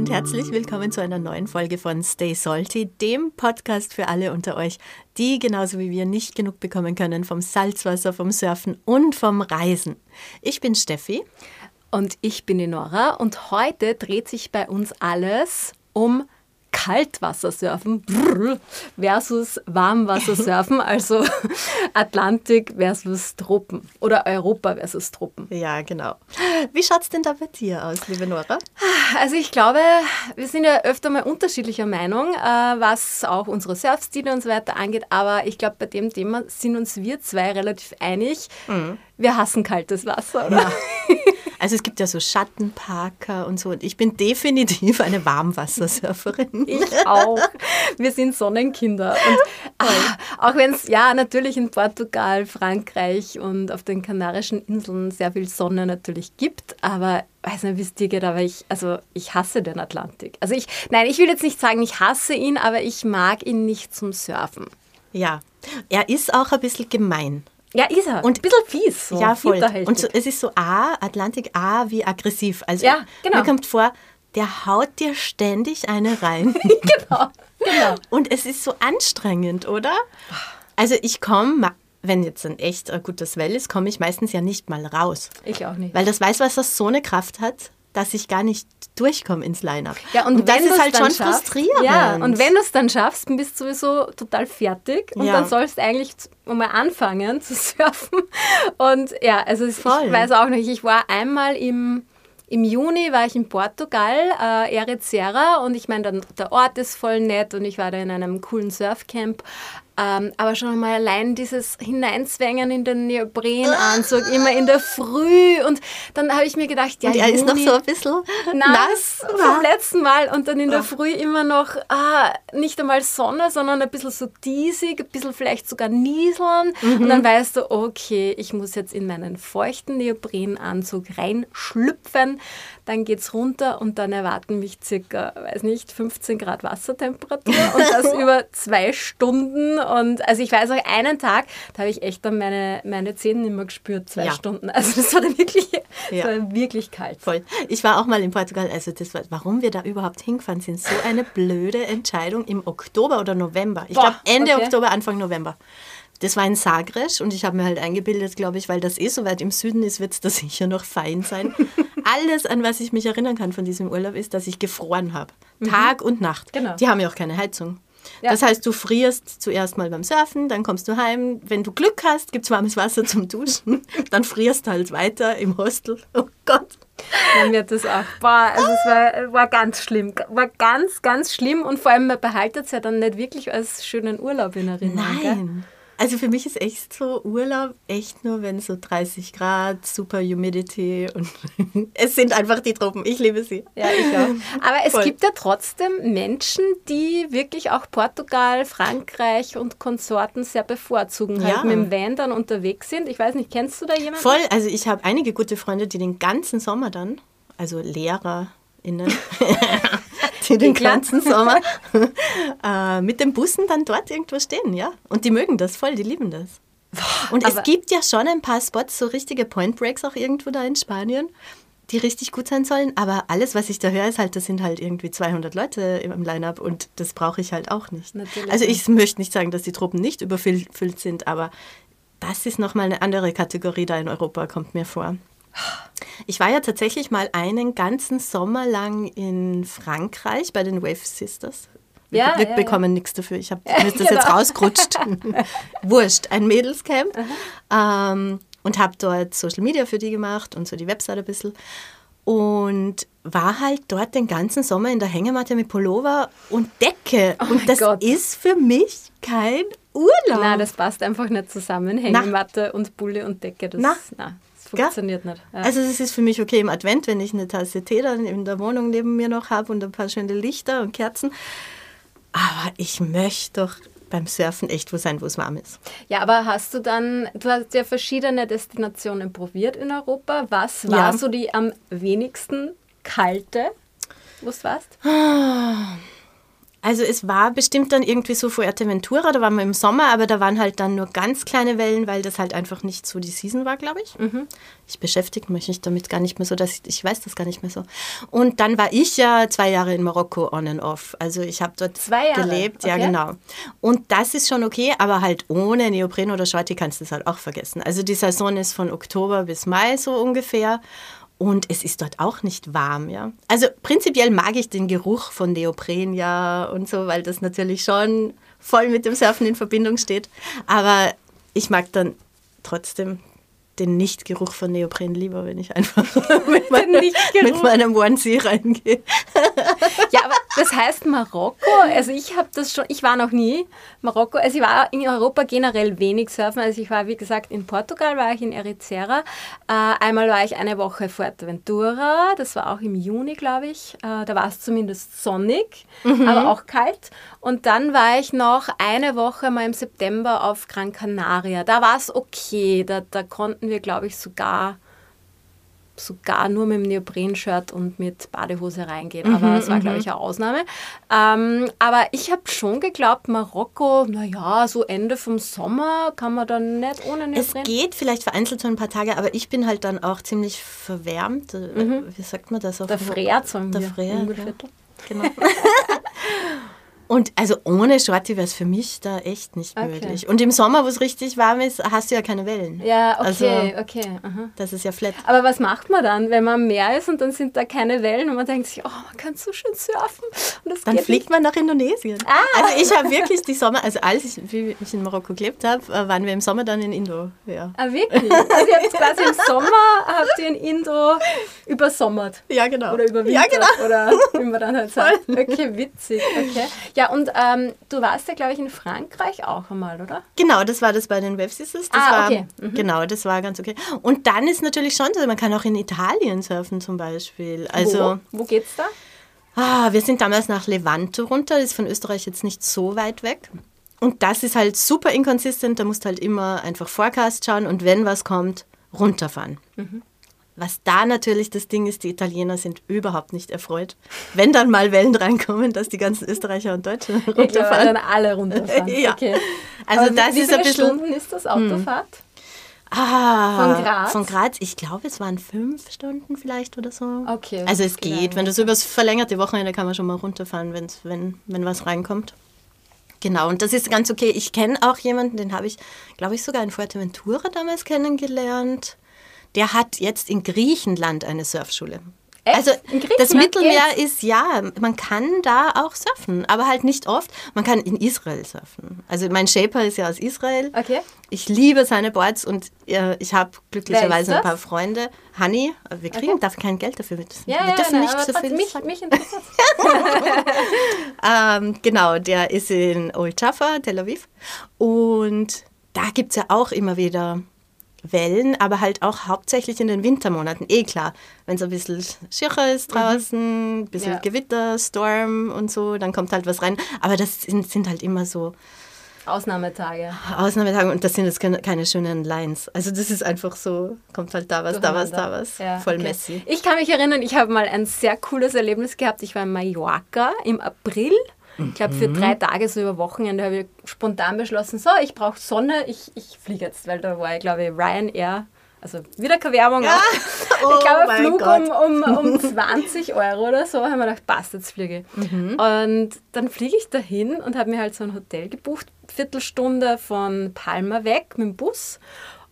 und herzlich willkommen zu einer neuen Folge von Stay Salty, dem Podcast für alle unter euch, die genauso wie wir nicht genug bekommen können vom Salzwasser, vom Surfen und vom Reisen. Ich bin Steffi. Und ich bin die Nora und heute dreht sich bei uns alles um Kaltwassersurfen versus Warmwassersurfen, also Atlantik versus Tropen oder Europa versus Tropen. Ja, genau. Wie schaut es denn da bei dir aus, liebe Nora? Also ich glaube, wir sind ja öfter mal unterschiedlicher Meinung, was auch unsere Surfstile und so weiter angeht, aber ich glaube, bei dem Thema sind uns wir zwei relativ einig. Mhm. Wir hassen kaltes Wasser, oder? Ja. Also es gibt ja so Schattenparker und so und ich bin definitiv eine Warmwassersurferin. Ich auch. Wir sind Sonnenkinder. Und auch wenn es ja natürlich in Portugal, Frankreich und auf den Kanarischen Inseln sehr viel Sonne natürlich gibt, aber weiß nicht, wie es dir geht, aber ich hasse den Atlantik. Also ich will jetzt nicht sagen, ich hasse ihn, aber ich mag ihn nicht zum Surfen. Ja, er ist auch ein bisschen gemein. Ja, ist er. Und ein bisschen fies. So. Ja, voll. Und so, es ist so A, Atlantik A wie aggressiv. Also ja, genau. Mir kommt vor, der haut dir ständig eine rein. Genau. Und es ist so anstrengend, oder? Also ich komme, wenn jetzt ein echt gutes Well ist, komme ich meistens ja nicht mal raus. Ich auch nicht. Weil das Weißwasser so eine Kraft hat, dass ich gar nicht durchkomme ins Line-Up. Ja, und das ist halt schon frustrierend. Ja, und wenn du es dann schaffst, dann bist du sowieso total fertig und dann sollst du eigentlich mal anfangen zu surfen. Und ja, also ich weiß auch nicht, ich war einmal im Juni war ich in Portugal, Ericeira, und ich meine, der Ort ist voll nett und ich war da in einem coolen Surfcamp. Aber schon mal allein dieses Hineinzwängen in den Neoprenanzug, immer in der Früh. Und dann habe ich mir gedacht, ja, und er ist noch so ein bisschen nass vom letzten Mal. Und dann in der Früh immer noch nicht einmal Sonne, sondern ein bisschen so diesig, ein bisschen vielleicht sogar nieseln. Mhm. Und dann weißt du, okay, ich muss jetzt in meinen feuchten Neoprenanzug reinschlüpfen. Dann geht es runter und dann erwarten mich circa, 15 Grad Wassertemperatur. Und das über 2 Stunden. Und also ich weiß auch, einen Tag, da habe ich echt dann meine Zähne nicht mehr gespürt, 2 Stunden. Also das war dann wirklich kalt. Voll. Ich war auch mal in Portugal, also das war, warum wir da überhaupt hingefahren sind, so eine blöde Entscheidung im Oktober oder November. Ich glaube Ende Oktober, Anfang November. Das war in Sagres und ich habe mir halt eingebildet, glaube ich, weil das so weit im Süden ist, wird es da sicher noch fein sein. Alles, an was ich mich erinnern kann von diesem Urlaub, ist, dass ich gefroren habe. Mhm. Tag und Nacht. Genau. Die haben ja auch keine Heizung. Ja. Das heißt, du frierst zuerst mal beim Surfen, dann kommst du heim. Wenn du Glück hast, gibt es warmes Wasser zum Duschen. Dann frierst du halt weiter im Hostel. Oh Gott. Dann wird das auch. Boah, also es war ganz schlimm. War ganz, ganz schlimm. Und vor allem, man behaltet es ja dann nicht wirklich als schönen Urlaub in Erinnerung. Nein. Gell? Also für mich ist echt so Urlaub echt nur, wenn so 30 Grad, super Humidity und es sind einfach die Tropen. Ich liebe sie. Ja, ich auch. Aber es gibt ja trotzdem Menschen, die wirklich auch Portugal, Frankreich und Konsorten sehr bevorzugen, halt mit dem Van dann unterwegs sind. Ich weiß nicht, kennst du da jemanden? Voll, also ich habe einige gute Freunde, die den ganzen Sommer dann, also LehrerInnen, den ganzen Sommer mit den Bussen dann dort irgendwo stehen, ja. Und die mögen das voll, die lieben das. Und aber es gibt ja schon ein paar Spots, so richtige Point Breaks auch irgendwo da in Spanien, die richtig gut sein sollen. Aber alles, was ich da höre, ist halt, das sind halt irgendwie 200 Leute im Line-Up und das brauche ich halt auch nicht. Natürlich. Also ich möchte nicht sagen, dass die Tropen nicht überfüllt sind, aber das ist nochmal eine andere Kategorie da in Europa, kommt mir vor. Ich war ja tatsächlich mal einen ganzen Sommer lang in Frankreich bei den Wave Sisters. Wir bekommen nichts dafür. Mir ist das jetzt rausgerutscht. Wurscht, ein Mädelscamp. Und habe dort Social Media für die gemacht und so die Webseite ein bisschen. Und war halt dort den ganzen Sommer in der Hängematte mit Pullover und Decke. Oh und das ist für mich kein Urlaub. Nein, das passt einfach nicht zusammen. Hängematte und Bulle und Decke, das ist... funktioniert nicht. Ja. Also es ist für mich okay im Advent, wenn ich eine Tasse Tee dann in der Wohnung neben mir noch habe und ein paar schöne Lichter und Kerzen. Aber ich möchte doch beim Surfen echt wo sein, wo es warm ist. Ja, aber du hast ja verschiedene Destinationen probiert in Europa. Was war so die am wenigsten kalte, wo du warst? Also es war bestimmt dann irgendwie so Fuerteventura, da waren wir im Sommer, aber da waren halt dann nur ganz kleine Wellen, weil das halt einfach nicht so die Season war, glaube ich. Mhm. Ich beschäftige mich damit gar nicht mehr so, dass ich weiß das gar nicht mehr so. Und dann war ich ja 2 Jahre in Marokko on and off, also ich habe dort 2 Jahre gelebt. Ja, okay. Genau. Und das ist schon okay, aber halt ohne Neopren oder Shorty kannst du es halt auch vergessen. Also die Saison ist von Oktober bis Mai so ungefähr. Und es ist dort auch nicht warm, ja. Also prinzipiell mag ich den Geruch von Neopren ja und so, weil das natürlich schon voll mit dem Surfen in Verbindung steht. Aber ich mag dann trotzdem den Nicht-Geruch von Neopren lieber, wenn ich einfach mit meinem Onesie reingehe. Ja, aber das heißt Marokko, also ich war noch nie Marokko, also ich war in Europa generell wenig surfen, also ich war, wie gesagt, in Portugal, war ich in Ericeira, einmal war ich eine Woche Fuerteventura, das war auch im Juni, glaube ich, da war es zumindest sonnig, aber auch kalt, und dann war ich noch eine Woche mal im September auf Gran Canaria, da war es okay, da konnten wir, glaube ich, sogar nur mit dem Neopren-Shirt und mit Badehose reingehen. Aber das war, glaube ich, eine Ausnahme. Aber ich habe schon geglaubt, Marokko, naja, so Ende vom Sommer kann man dann nicht ohne Neopren. Es geht vielleicht vereinzelt so ein paar Tage, aber ich bin halt dann auch ziemlich verwärmt. Wie sagt man das? Auf der Freer, sagen wir. Der Freer, ja. Genau. Und also ohne Shorty wäre es für mich da echt nicht möglich. Und im Sommer, wo es richtig warm ist, hast du ja keine Wellen. Ja, okay, also, okay. Aha. Das ist ja flat. Aber was macht man dann, wenn man am Meer ist und dann sind da keine Wellen und man denkt sich, oh, man kann so schön surfen. Und das dann fliegt man nach Indonesien. Ah. Also ich habe wirklich die Sommer, also wie ich in Marokko gelebt habe, waren wir im Sommer dann in Indo. Ja. Ah, wirklich? Also ihr habt quasi im Sommer, habt ihr in Indo übersommert. Ja, genau. Oder überwintert. Ja, genau. Oder wie man dann halt sagt. Okay, witzig. Okay. Ja, und du warst ja, glaube ich, in Frankreich auch einmal, oder? Genau, das war das bei den Wave Sisters. Okay. Genau, das war ganz okay. Und dann ist natürlich schon so, man kann auch in Italien surfen zum Beispiel. Also, wo geht's da? Wir sind damals nach Levante runter, das ist von Österreich jetzt nicht so weit weg. Und das ist halt super inkonsistent, da musst du halt immer einfach Forecast schauen und wenn was kommt, runterfahren. Mhm. Was da natürlich das Ding ist, die Italiener sind überhaupt nicht erfreut, wenn dann mal Wellen reinkommen, dass die ganzen Österreicher und Deutschen runterfahren. Ja, dann alle runterfahren. Ja. Okay. Also aber das ist ein bisschen. Wie viele Stunden ist das Autofahrt? Von Graz? Von Graz, ich glaube, es waren 5 Stunden vielleicht oder so. Okay. Also es geht, wenn du so übers verlängerte Wochenende kann man schon mal runterfahren, wenn was reinkommt. Genau, und das ist ganz okay. Ich kenne auch jemanden, den habe ich, glaube ich, sogar in Fuerteventura damals kennengelernt. Der hat jetzt in Griechenland eine Surfschule. Echt? Also das Mittelmeer ist, ja, man kann da auch surfen, aber halt nicht oft. Man kann in Israel surfen. Also mein Shaper ist ja aus Israel. Okay. Ich liebe seine Boards und ich habe glücklicherweise ein paar Freunde. Hani, wir kriegen dafür kein Geld dafür. Wir dürfen nicht so viel. Mich interessiert. Genau, der ist in Old Jaffa, Tel Aviv. Und da gibt es ja auch immer wieder Wellen, aber halt auch hauptsächlich in den Wintermonaten. Klar, wenn es ein bisschen schircher ist draußen, ein bisschen Gewitter, Storm und so, dann kommt halt was rein. Aber das sind halt immer so Ausnahmetage und das sind jetzt keine schönen Lines. Also das ist einfach so, kommt halt da was. Ja, voll messy. Ich kann mich erinnern, ich habe mal ein sehr cooles Erlebnis gehabt. Ich war in Mallorca im April. Ich glaube, für 3 Tage, so über Wochenende, habe ich spontan beschlossen, so, ich brauche Sonne, ich fliege jetzt, weil da war, glaube ich, Ryanair, also wieder keine Werbung. Ja. Oh, ich glaube, ein Flug um 20 Euro oder so, haben wir gedacht, passt, jetzt fliege ich. Und dann fliege ich dahin und habe mir halt so ein Hotel gebucht, Viertelstunde von Palma weg mit dem Bus.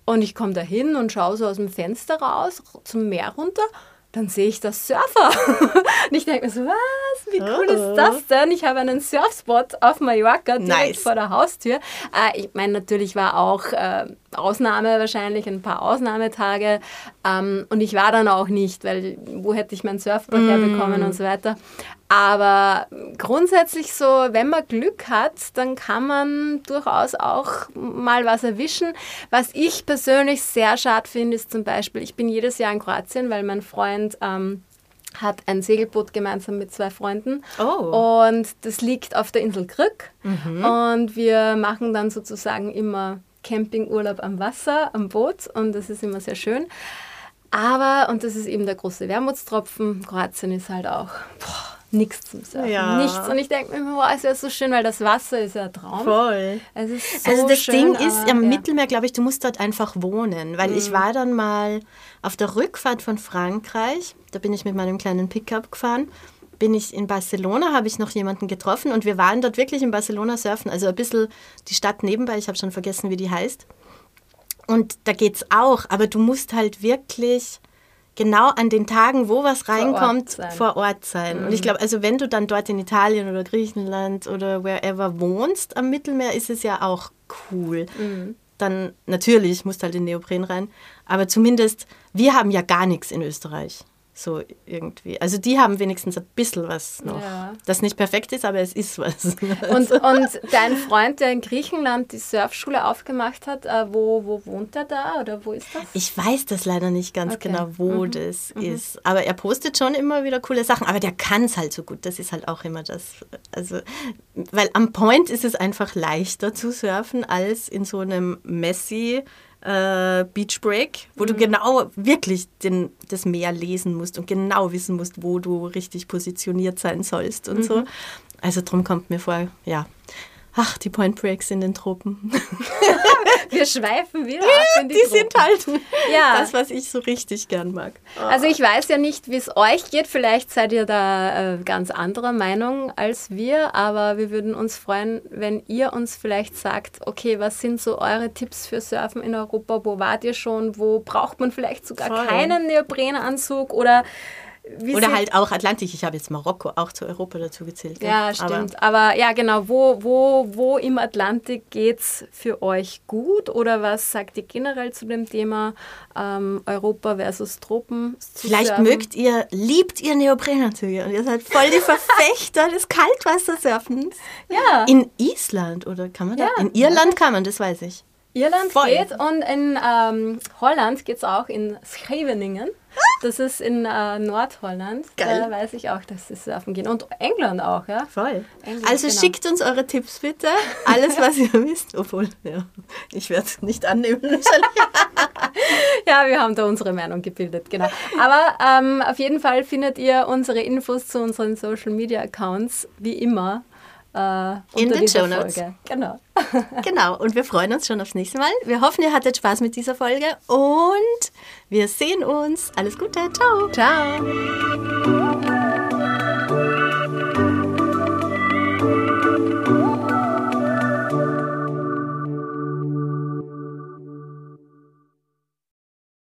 Und ich komme dahin und schaue so aus dem Fenster raus, zum Meer runter. Dann sehe ich das Surfer. Und ich denke mir so, was, wie cool ist das denn? Ich habe einen Surfspot auf Mallorca direkt vor der Haustür. Ich meine, natürlich war auch Ausnahme wahrscheinlich, ein paar Ausnahmetage. Und ich war dann auch nicht, weil wo hätte ich mein Surfboard herbekommen und so weiter. Aber grundsätzlich so, wenn man Glück hat, dann kann man durchaus auch mal was erwischen. Was ich persönlich sehr schade finde, ist zum Beispiel, ich bin jedes Jahr in Kroatien, weil mein Freund hat ein Segelboot gemeinsam mit 2 Freunden und das liegt auf der Insel Krk und wir machen dann sozusagen immer Campingurlaub am Wasser, am Boot und das ist immer sehr schön. Aber, und das ist eben der große Wermutstropfen, Kroatien ist halt auch nichts zum Surfen. Ja. Nichts. Und ich denke mir immer, wow, es wäre so schön, weil das Wasser ist ja ein Traum. Voll. Es ist so also das schön, Ding ist, am Mittelmeer, glaube ich, du musst dort einfach wohnen. Weil ich war dann mal auf der Rückfahrt von Frankreich, da bin ich mit meinem kleinen Pickup gefahren, bin ich in Barcelona, habe ich noch jemanden getroffen und wir waren dort wirklich in Barcelona surfen. Also ein bisschen die Stadt nebenbei, ich habe schon vergessen, wie die heißt. Und da geht's auch, aber du musst halt wirklich genau an den Tagen, wo was reinkommt, vor Ort sein. Und ich glaube, also wenn du dann dort in Italien oder Griechenland oder wherever wohnst am Mittelmeer, ist es ja auch cool. Mhm. Dann natürlich musst du halt in Neopren rein, aber zumindest, wir haben ja gar nichts in Österreich. So irgendwie. Also die haben wenigstens ein bisschen was noch. Ja. Das nicht perfekt ist, aber es ist was. Und dein Freund, der in Griechenland die Surfschule aufgemacht hat, wo wohnt er da oder wo ist das? Ich weiß das leider nicht ganz genau, wo das ist. Aber er postet schon immer wieder coole Sachen. Aber der kann es halt so gut. Das ist halt auch immer das. Also, weil am Point ist es einfach leichter zu surfen, als in so einem messy Beach Break, wo du genau wirklich das Meer lesen musst und genau wissen musst, wo du richtig positioniert sein sollst und so. Also drum kommt mir vor, ja, ach, die Point Breaks in den Tropen. Wir schweifen wieder ab in die Tropen. Sind halt das, was ich so richtig gern mag. Oh. Also ich weiß ja nicht, wie es euch geht. Vielleicht seid ihr da ganz anderer Meinung als wir. Aber wir würden uns freuen, wenn ihr uns vielleicht sagt, okay, was sind so eure Tipps für Surfen in Europa? Wo wart ihr schon? Wo braucht man vielleicht sogar keinen Neoprenanzug oder... Oder halt auch Atlantik. Ich habe jetzt Marokko auch zu Europa dazu gezählt. Ja, stimmt. Aber ja, genau. Wo im Atlantik geht es für euch gut? Oder was sagt ihr generell zu dem Thema Europa versus Tropen? Vielleicht liebt ihr Neoprenanzüge und ihr seid voll die Verfechter des Kaltwassersurfens. Ja. In Island, oder kann man da? In Irland kann man, das weiß ich. Irland geht und in Holland geht es auch, in Scheveningen. Das ist in Nordholland. Geil. Da weiß ich auch, dass sie surfen gehen. Und England auch, ja? Voll. England, also schickt uns eure Tipps bitte. Alles, was ihr wisst. Obwohl, ja, ich werde es nicht annehmen. Ja, wir haben da unsere Meinung gebildet, genau. Aber auf jeden Fall findet ihr unsere Infos zu unseren Social Media Accounts, wie immer, in den Show Notes. Genau, und wir freuen uns schon aufs nächste Mal. Wir hoffen, ihr hattet Spaß mit dieser Folge und wir sehen uns. Alles Gute, ciao. Ciao.